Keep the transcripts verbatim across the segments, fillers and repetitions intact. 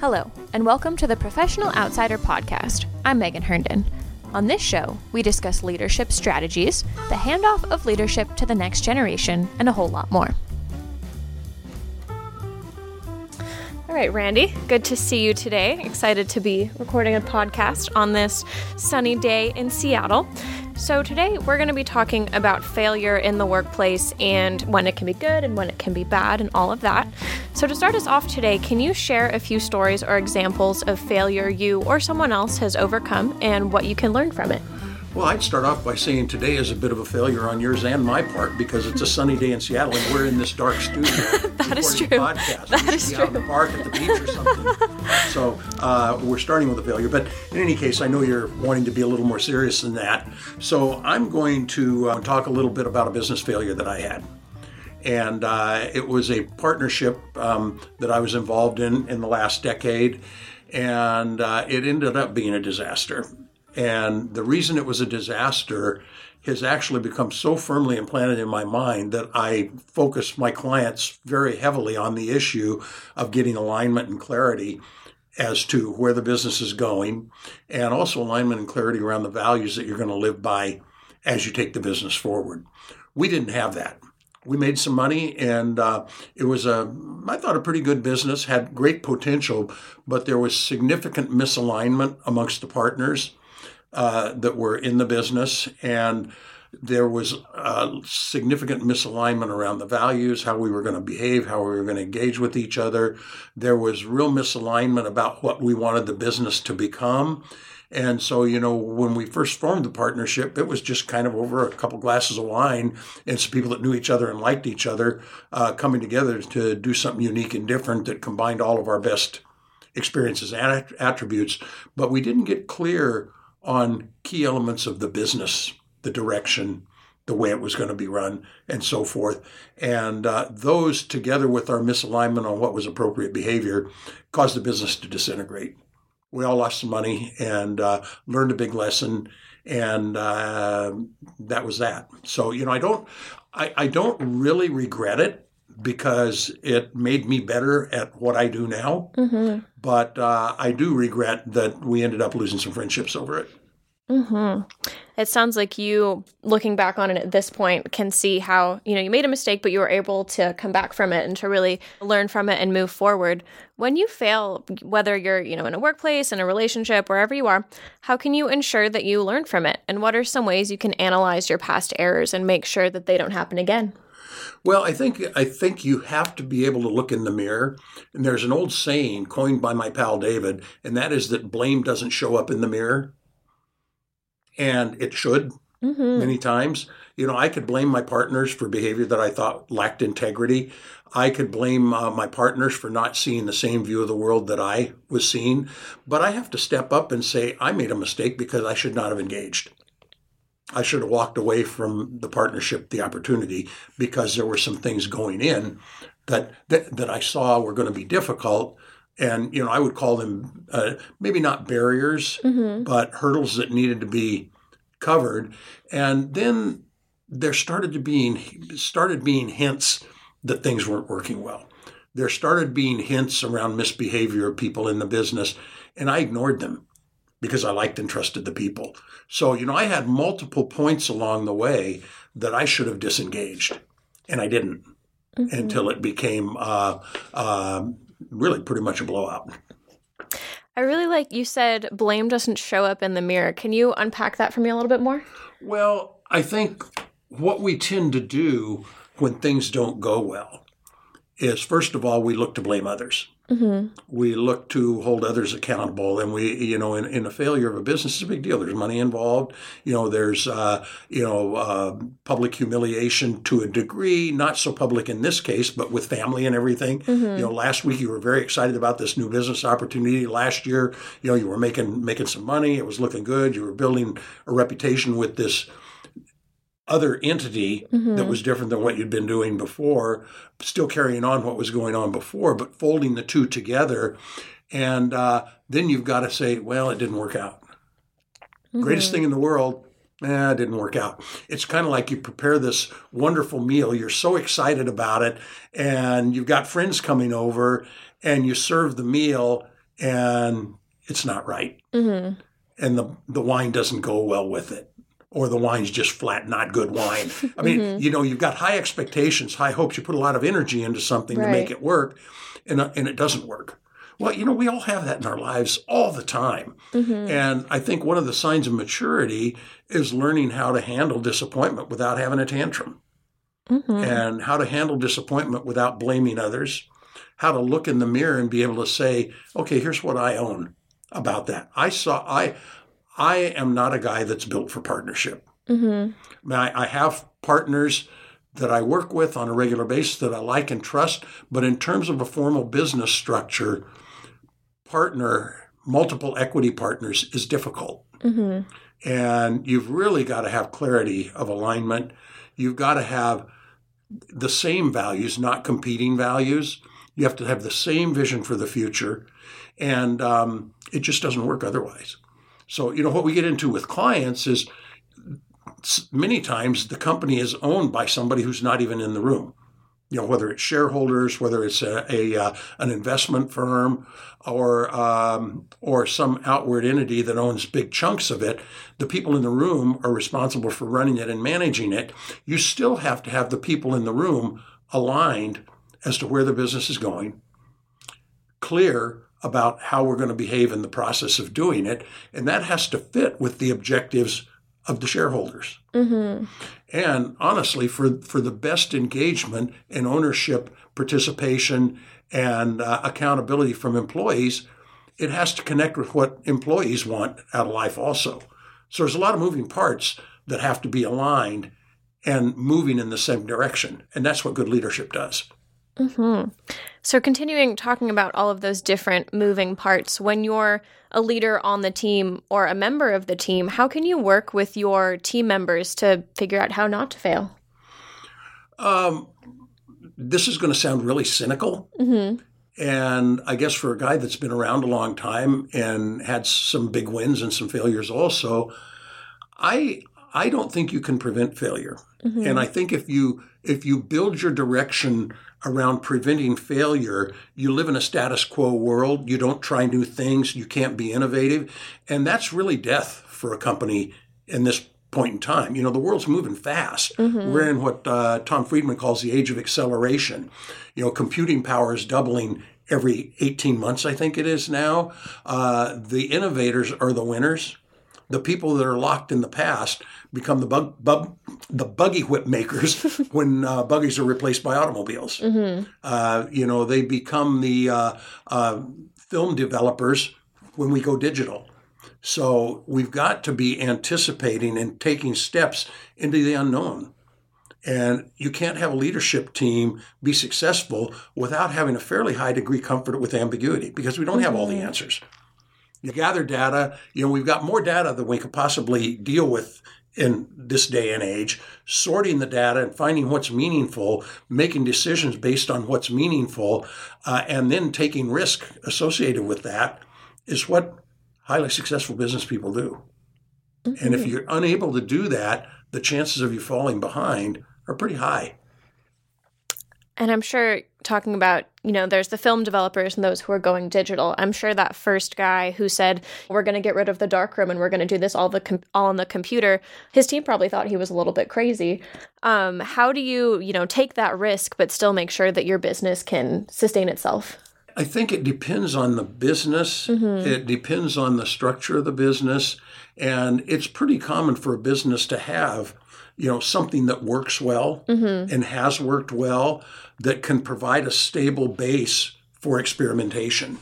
Hello, and welcome to the Professional Outsider Podcast. I'm Megan Herndon. On this show, we discuss leadership strategies, the handoff of leadership to the next generation, and a whole lot more. All right, Randy, good to see you today. Excited to be recording a podcast on this sunny day in Seattle. So today we're going to be talking about failure in the workplace and when it can be good and when it can be bad and all of that. So to start us off today, can you share a few stories or examples of failure you or someone else has overcome and what you can learn from it? Well, I'd start off by saying today is a bit of a failure on yours and my part because it's a sunny day in Seattle and we're in this dark studio. That is true. Podcast. That we is true. Out in the park at the beach or something. so uh, we're starting with a failure. But in any case, I know you're wanting to be a little more serious than that. So I'm going to uh, talk a little bit about a business failure that I had. And uh, it was a partnership um, that I was involved in in the last decade. And uh, it ended up being a disaster. And the reason it was a disaster has actually become so firmly implanted in my mind that I focus my clients very heavily on the issue of getting alignment and clarity as to where the business is going, and also alignment and clarity around the values that you're going to live by as you take the business forward. We didn't have that. We made some money, and uh, it was, a, I thought, a pretty good business, had great potential, but there was significant misalignment amongst the partners Uh, that were in the business, and there was uh, significant misalignment around the values, how we were going to behave, how we were going to engage with each other. There was real misalignment about what we wanted the business to become. And so, you know, when we first formed the partnership, it was just kind of over a couple glasses of wine and some people that knew each other and liked each other uh, coming together to do something unique and different that combined all of our best experiences and attributes. But we didn't get clear on key elements of the business, the direction, the way it was going to be run, and so forth. And uh, those, together with our misalignment on what was appropriate behavior, caused the business to disintegrate. We all lost some money and uh, learned a big lesson, and uh, that was that. So, you know, I don't, I, I don't really regret it, because it made me better at what I do now. Mm-hmm. But uh, I do regret that we ended up losing some friendships over it. Mm-hmm. It sounds like you, looking back on it at this point, can see how, you know, you made a mistake, but you were able to come back from it and to really learn from it and move forward. When you fail, whether you're, you know, in a workplace, in a relationship, wherever you are, how can you ensure that you learn from it? And what are some ways you can analyze your past errors and make sure that they don't happen again? Well, I think I think you have to be able to look in the mirror. And there's an old saying coined by my pal David, and that is that blame doesn't show up in the mirror. And it should mm-hmm. many times. You know, I could blame my partners for behavior that I thought lacked integrity. I could blame uh, my partners for not seeing the same view of the world that I was seeing. But I have to step up and say, I made a mistake because I should not have engaged. I should have walked away from the partnership, the opportunity, because there were some things going in that that, that I saw were going to be difficult. And, you know, I would call them uh, maybe not barriers, mm-hmm. but hurdles that needed to be covered. And then there started to being started being hints that things weren't working well. There started being hints around misbehavior of people in the business, and I ignored them, because I liked and trusted the people. So, you know, I had multiple points along the way that I should have disengaged, and I didn't mm-hmm. until it became uh, uh, really pretty much a blowout. I really like you said blame doesn't show up in the mirror. Can you unpack that for me a little bit more? Well, I think what we tend to do when things don't go well is, first of all, we look to blame others. Mm-hmm. We look to hold others accountable, and we, you know, in, in a failure of a business, it's a big deal. There's money involved. You know, there's, uh, you know, uh, public humiliation to a degree, not so public in this case, but with family and everything. Mm-hmm. You know, last week you were very excited about this new business opportunity. Last year, you know, you were making making some money. It was looking good. You were building a reputation with this other entity mm-hmm. that was different than what you'd been doing before, still carrying on what was going on before, but folding the two together. And uh, then you've got to say, well, it didn't work out. Mm-hmm. Greatest thing in the world, eh, it didn't work out. It's kind of like you prepare this wonderful meal. You're so excited about it, and you've got friends coming over, and you serve the meal, and it's not right. Mm-hmm. And the, the wine doesn't go well with it. Or the wine's just flat, not good wine. I mean, mm-hmm. you know, you've got high expectations, high hopes. You put a lot of energy into something right. to make it work, and and it doesn't work. Well, you know, we all have that in our lives all the time. Mm-hmm. And I think one of the signs of maturity is learning how to handle disappointment without having a tantrum. Mm-hmm. And how to handle disappointment without blaming others. How to look in the mirror and be able to say, okay, here's what I own about that. I saw, I... I am not a guy that's built for partnership. Mm-hmm. I mean, I, I have partners that I work with on a regular basis that I like and trust, but in terms of a formal business structure, partner, multiple equity partners is difficult. Mm-hmm. And you've really got to have clarity of alignment. You've got to have the same values, not competing values. You have to have the same vision for the future. And um, it just doesn't work otherwise. So, you know, what we get into with clients is many times the company is owned by somebody who's not even in the room. You know, whether it's shareholders, whether it's a, a uh, an investment firm or um, or some outward entity that owns big chunks of it, the people in the room are responsible for running it and managing it. You still have to have the people in the room aligned as to where the business is going, clear about how we're going to behave in the process of doing it. And that has to fit with the objectives of the shareholders. Mm-hmm. And honestly, for, for the best engagement and ownership, participation, and uh, accountability from employees, it has to connect with what employees want out of life also. So there's a lot of moving parts that have to be aligned and moving in the same direction. And that's what good leadership does. Mm-hmm. So continuing talking about all of those different moving parts, when you're a leader on the team or a member of the team, how can you work with your team members to figure out how not to fail? Um, this is going to sound really cynical. Mm-hmm. And I guess for a guy that's been around a long time and had some big wins and some failures also, I I don't think you can prevent failure. Mm-hmm. And I think if you if you build your direction around preventing failure, you live in a status quo world. You don't try new things. You can't be innovative. And that's really death for a company in this point in time. You know, the world's moving fast. Mm-hmm. We're in what uh, Tom Friedman calls the age of acceleration. You know, computing power is doubling every eighteen months, I think it is now. Uh, the innovators are the winners. The people that are locked in the past become the bug, bug, the buggy whip makers when uh, buggies are replaced by automobiles. Mm-hmm. Uh, you know, they become the uh, uh, film developers when we go digital. So we've got to be anticipating and taking steps into the unknown. And you can't have a leadership team be successful without having a fairly high degree of comfort with ambiguity, because we don't mm-hmm. have all the answers. You gather data. You know, we've got more data than we could possibly deal with in this day and age. Sorting the data and finding what's meaningful, making decisions based on what's meaningful, uh, and then taking risk associated with that is what highly successful business people do. Mm-hmm. And if you're unable to do that, the chances of you falling behind are pretty high. And I'm sure talking about, you know, there's the film developers and those who are going digital. I'm sure that first guy who said, we're going to get rid of the darkroom and we're going to do this all the com- all on the computer, his team probably thought he was a little bit crazy. Um, how do you, you know, take that risk but still make sure that your business can sustain itself? I think it depends on the business. Mm-hmm. It depends on the structure of the business. And it's pretty common for a business to have, you know, something that works well mm-hmm. and has worked well that can provide a stable base for experimentation.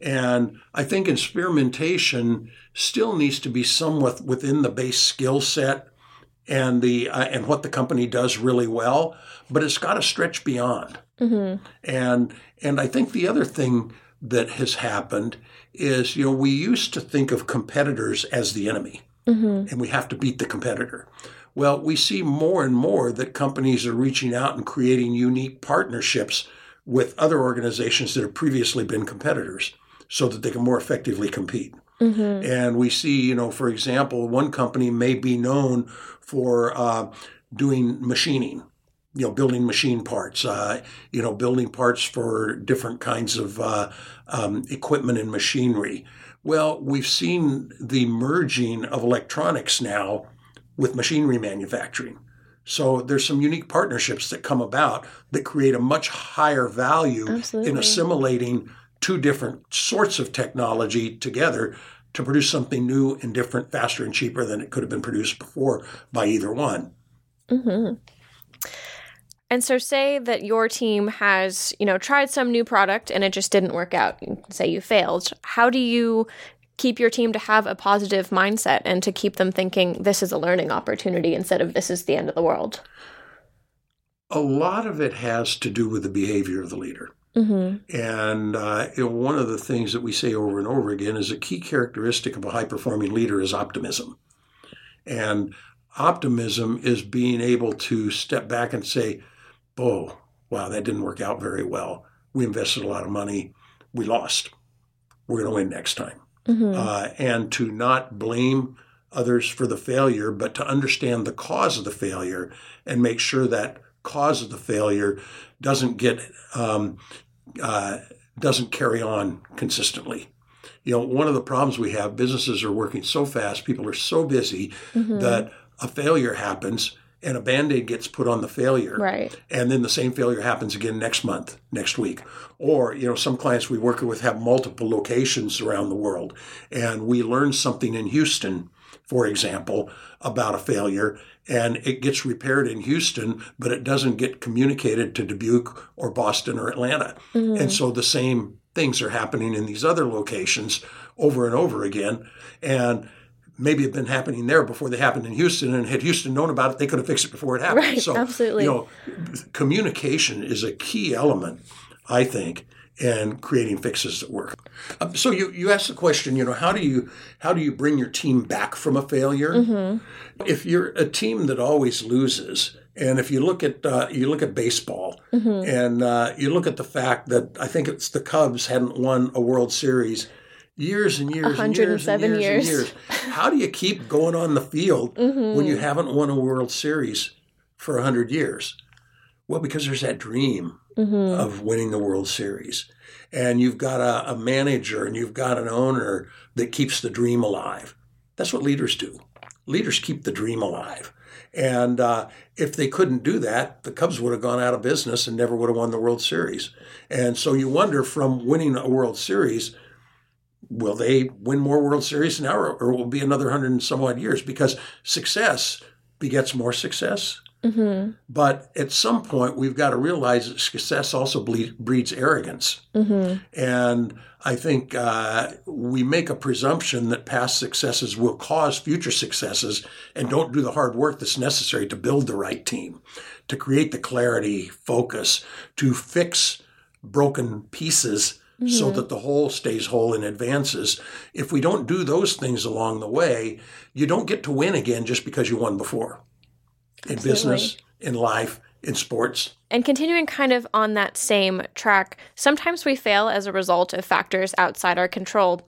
And I think experimentation still needs to be somewhat within the base skill set and the uh, and what the company does really well, but it's got to stretch beyond. Mm-hmm. And and I think the other thing that has happened is, you know, we used to think of competitors as the enemy, mm-hmm. and we have to beat the competitor. Well, we see more and more that companies are reaching out and creating unique partnerships with other organizations that have previously been competitors so that they can more effectively compete. Mm-hmm. And we see, you know, for example, one company may be known for uh, doing machining. you know, building machine parts, uh, you know, building parts for different kinds of uh, um, equipment and machinery. Well, we've seen the merging of electronics now with machinery manufacturing. So there's some unique partnerships that come about that create a much higher value Absolutely. In assimilating two different sorts of technology together to produce something new and different, faster and cheaper than it could have been produced before by either one. Mm-hmm. And so say that your team has, you know, tried some new product and it just didn't work out. Say you failed. How do you keep your team to have a positive mindset and to keep them thinking this is a learning opportunity instead of this is the end of the world? A lot of it has to do with the behavior of the leader. Mm-hmm. And uh, you know, one of the things that we say over and over again is a key characteristic of a high-performing leader is optimism. And optimism is being able to step back and say, oh, wow, that didn't work out very well. We invested a lot of money. We lost. We're going to win next time. Mm-hmm. Uh, and to not blame others for the failure, but to understand the cause of the failure and make sure that cause of the failure doesn't get um, uh, doesn't carry on consistently. You know, one of the problems we have, businesses are working so fast, people are so busy mm-hmm. that a failure happens and a Band-Aid gets put on the failure. Right. And then the same failure happens again next month, next week. Or, you know, some clients we work with have multiple locations around the world. And we learn something in Houston, for example, about a failure. And it gets repaired in Houston, but it doesn't get communicated to Dubuque or Boston or Atlanta. Mm-hmm. And so the same things are happening in these other locations over and over again. And maybe have been happening there before they happened in Houston, and had Houston known about it, they could have fixed it before it happened. Right, so, absolutely. You know, communication is a key element, I think, in creating fixes that work. Um, so you, you asked the question, you know, how do you how do you bring your team back from a failure? Mm-hmm. If you're a team that always loses, and if you look at uh, you look at baseball, mm-hmm. and uh, you look at the fact that I think it's the Cubs hadn't won a World Series. Years and years and years and years, years. and years. How do you keep going on the field mm-hmm. when you haven't won a World Series for one hundred years? Well, because there's that dream mm-hmm. of winning the World Series. And you've got a, a manager and you've got an owner that keeps the dream alive. That's what leaders do. Leaders keep the dream alive. And uh, if they couldn't do that, the Cubs would have gone out of business and never would have won the World Series. And so you wonder, from winning a World Series, will they win more World Series now, or, or will it be another hundred and some odd years? Because success begets more success. Mm-hmm. But at some point, we've got to realize that success also ble- breeds arrogance. Mm-hmm. And I think uh, we make a presumption that past successes will cause future successes and don't do the hard work that's necessary to build the right team, to create the clarity, focus, to fix broken pieces Mm-hmm. so that the whole stays whole and advances. If we don't do those things along the way, you don't get to win again just because you won before. In Absolutely. Business, in life, in sports. And continuing kind of on that same track, sometimes we fail as a result of factors outside our control.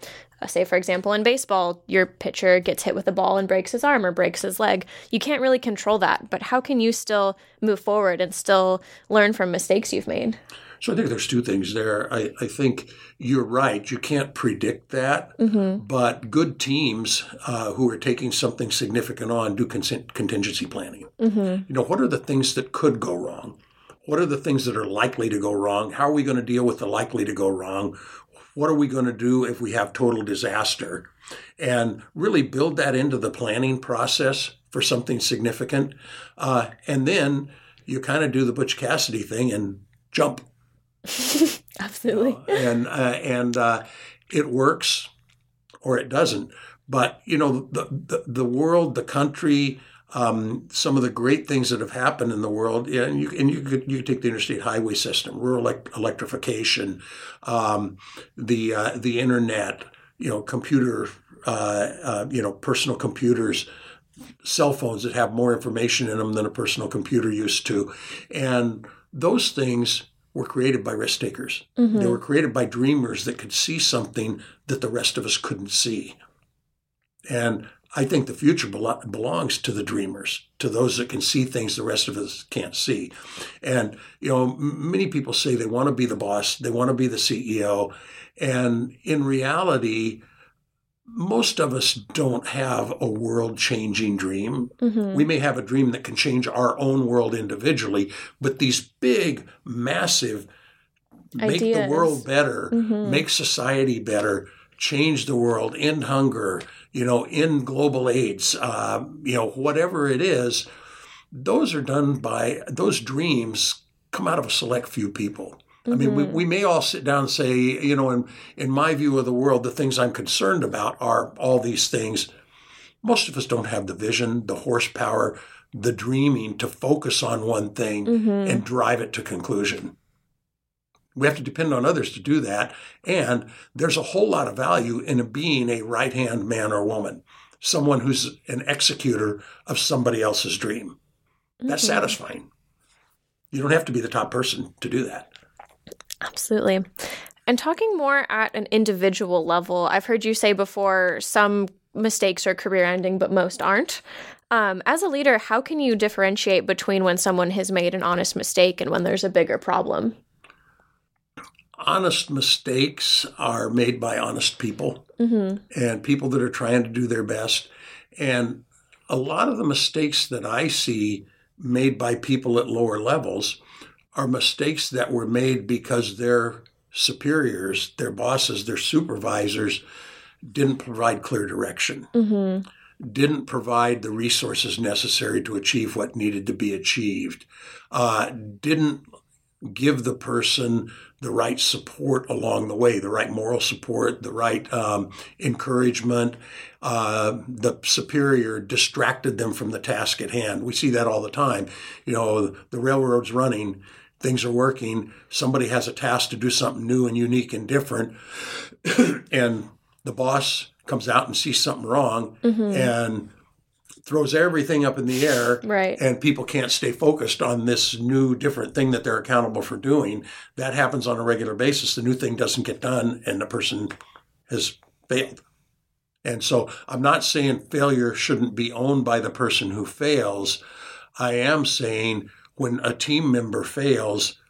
Say, for example, in baseball, your pitcher gets hit with a ball and breaks his arm or breaks his leg. You can't really control that, but how can you still move forward and still learn from mistakes you've made? So I think there's two things there. I, I think you're right. You can't predict that, mm-hmm. but good teams uh, who are taking something significant on do con- contingency planning. Mm-hmm. You know, what are the things that could go wrong? What are the things that are likely to go wrong? How are we going to deal with the likely to go wrong? What are we going to do if we have total disaster? And really build that into the planning process for something significant. Uh, and then you kind of do the Butch Cassidy thing and jump. Absolutely. Uh, and uh, and uh, it works or it doesn't. But, you know, the the, the world, the country, um, some of the great things that have happened in the world, and you and you could you could take the interstate highway system, rural elect- electrification, um, the uh, the internet, you know, computer, uh, uh, you know, personal computers, cell phones that have more information in them than a personal computer used to, and those things were created by risk takers. Mm-hmm. They were created by dreamers that could see something that the rest of us couldn't see. And I think the future belongs to the dreamers, to those that can see things the rest of us can't see. And, you know, many people say they want to be the boss, they want to be the C E O. And in reality, most of us don't have a world-changing dream. Mm-hmm. We may have a dream that can change our own world individually, but these big, massive, make ideas. The world better, mm-hmm. make society better, change the world, end hunger, you know, end global AIDS, uh, you know, whatever it is, those are done by, those dreams come out of a select few people. Mm-hmm. I mean, we, we may all sit down and say, you know, in, in my view of the world, the things I'm concerned about are all these things. Most of us don't have the vision, the horsepower, the dreaming to focus on one thing mm-hmm. and drive it to conclusion. We have to depend on others to do that. And there's a whole lot of value in being a right-hand man or woman, someone who's an executor of somebody else's dream. That's mm-hmm. satisfying. You don't have to be the top person to do that. Absolutely. And talking more at an individual level, I've heard you say before some mistakes are career-ending, but most aren't. Um, as a leader, how can you differentiate between when someone has made an honest mistake and when there's a bigger problem? Honest mistakes are made by honest people mm-hmm. and people that are trying to do their best. And a lot of the mistakes that I see made by people at lower levels are mistakes that were made because their superiors, their bosses, their supervisors didn't provide clear direction, mm-hmm. didn't provide the resources necessary to achieve what needed to be achieved, uh, didn't give the person the right support along the way, the right moral support, the right um, encouragement. Uh, the superior distracted them from the task at hand. We see that all the time. You know, the railroad's running, things are working, somebody has a task to do something new and unique and different, and the boss comes out and sees something wrong mm-hmm. and throws everything up in the air, right. and people can't stay focused on this new, different thing that they're accountable for doing. That happens on a regular basis. The new thing doesn't get done, and the person has failed. And so I'm not saying failure shouldn't be owned by the person who fails. I am saying when a team member fails,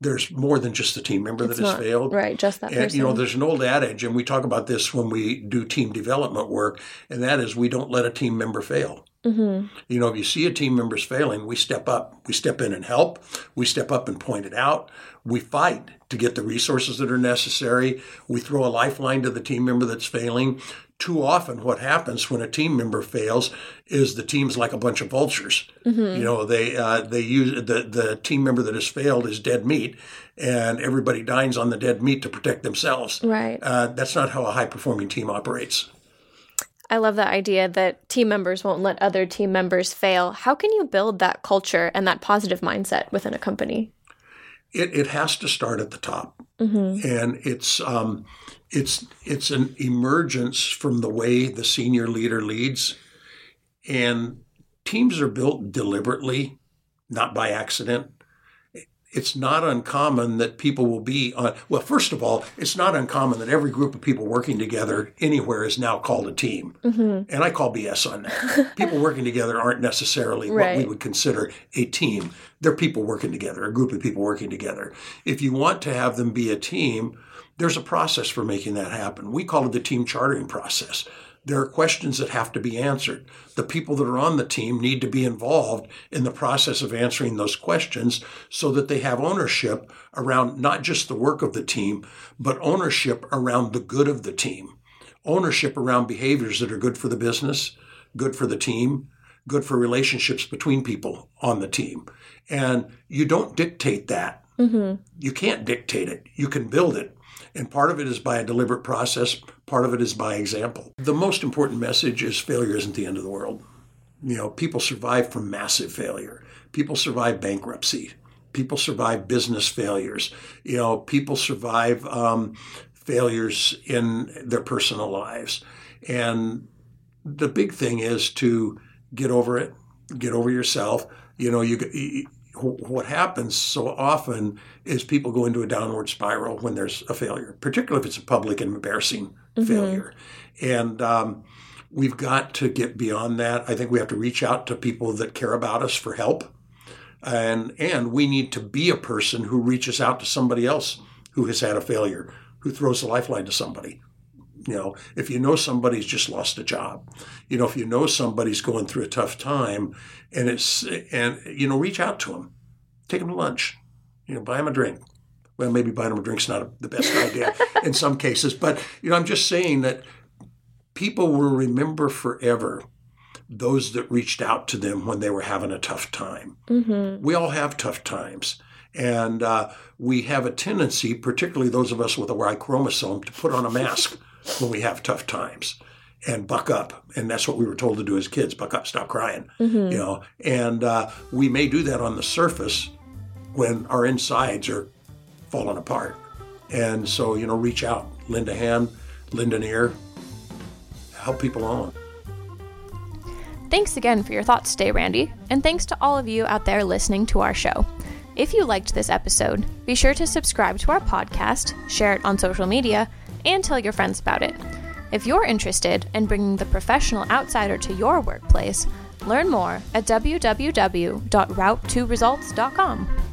there's more than just the team member it's that not, has failed. Right, just that and, person. You know, there's an old adage, and we talk about this when we do team development work, and that is we don't let a team member fail. Mm-hmm. You know, if you see a team member's failing, we step up. We step in and help. We step up and point it out. We fight to get the resources that are necessary. We throw a lifeline to the team member that's failing. Too often what happens when a team member fails is the team's like a bunch of vultures. Mm-hmm. You know, they uh, they use the, the team member that has failed is dead meat, and everybody dines on the dead meat to protect themselves. Right. Uh, that's not how a high-performing team operates. I love that idea that team members won't let other team members fail. How can you build that culture and that positive mindset within a company? It it has to start at the top. Mm-hmm. And it's um, it's it's an emergence from the way the senior leader leads. And teams are built deliberately, not by accident. It's not uncommon that people will be on, well, first of all, it's not uncommon that every group of people working together anywhere is now called a team. Mm-hmm. And I call B S on that. People working together aren't necessarily right. what we would consider a team. They're people working together, a group of people working together. If you want to have them be a team, there's a process for making that happen. We call it the team chartering process. There are questions that have to be answered. The people that are on the team need to be involved in the process of answering those questions so that they have ownership around not just the work of the team, but ownership around the good of the team, ownership around behaviors that are good for the business, good for the team, good for relationships between people on the team. And you don't dictate that. Mm-hmm. You can't dictate it. You can build it. And part of it is by a deliberate process. Part of it is by example. The most important message is failure isn't the end of the world. You know, people survive from massive failure. People survive bankruptcy. People survive business failures. You know, people survive um, failures in their personal lives. And the big thing is to get over it, get over yourself. You know, you... you what happens so often is people go into a downward spiral when there's a failure, particularly if it's a public and embarrassing mm-hmm. failure. And um, we've got to get beyond that. I think we have to reach out to people that care about us for help. And and we need to be a person who reaches out to somebody else who has had a failure, who throws a lifeline to somebody. You know, if you know somebody's just lost a job, you know, if you know somebody's going through a tough time, and it's and you know, reach out to them, take them to lunch, you know, buy them a drink. Well, maybe buying them a drink's not a, the best idea in some cases, but you know, I'm just saying that people will remember forever those that reached out to them when they were having a tough time. Mm-hmm. We all have tough times. And uh, we have a tendency, particularly those of us with a Y chromosome, to put on a mask when we have tough times and buck up. And that's what we were told to do as kids, buck up, stop crying. Mm-hmm. You know. And uh, we may do that on the surface when our insides are falling apart. And so, you know, reach out, lend a hand, lend an ear, help people on. Thanks again for your thoughts today, Randy, and thanks to all of you out there listening to our show. If you liked this episode, be sure to subscribe to our podcast, share it on social media, and tell your friends about it. If you're interested in bringing the professional outsider to your workplace, learn more at w w w dot route two results dot com.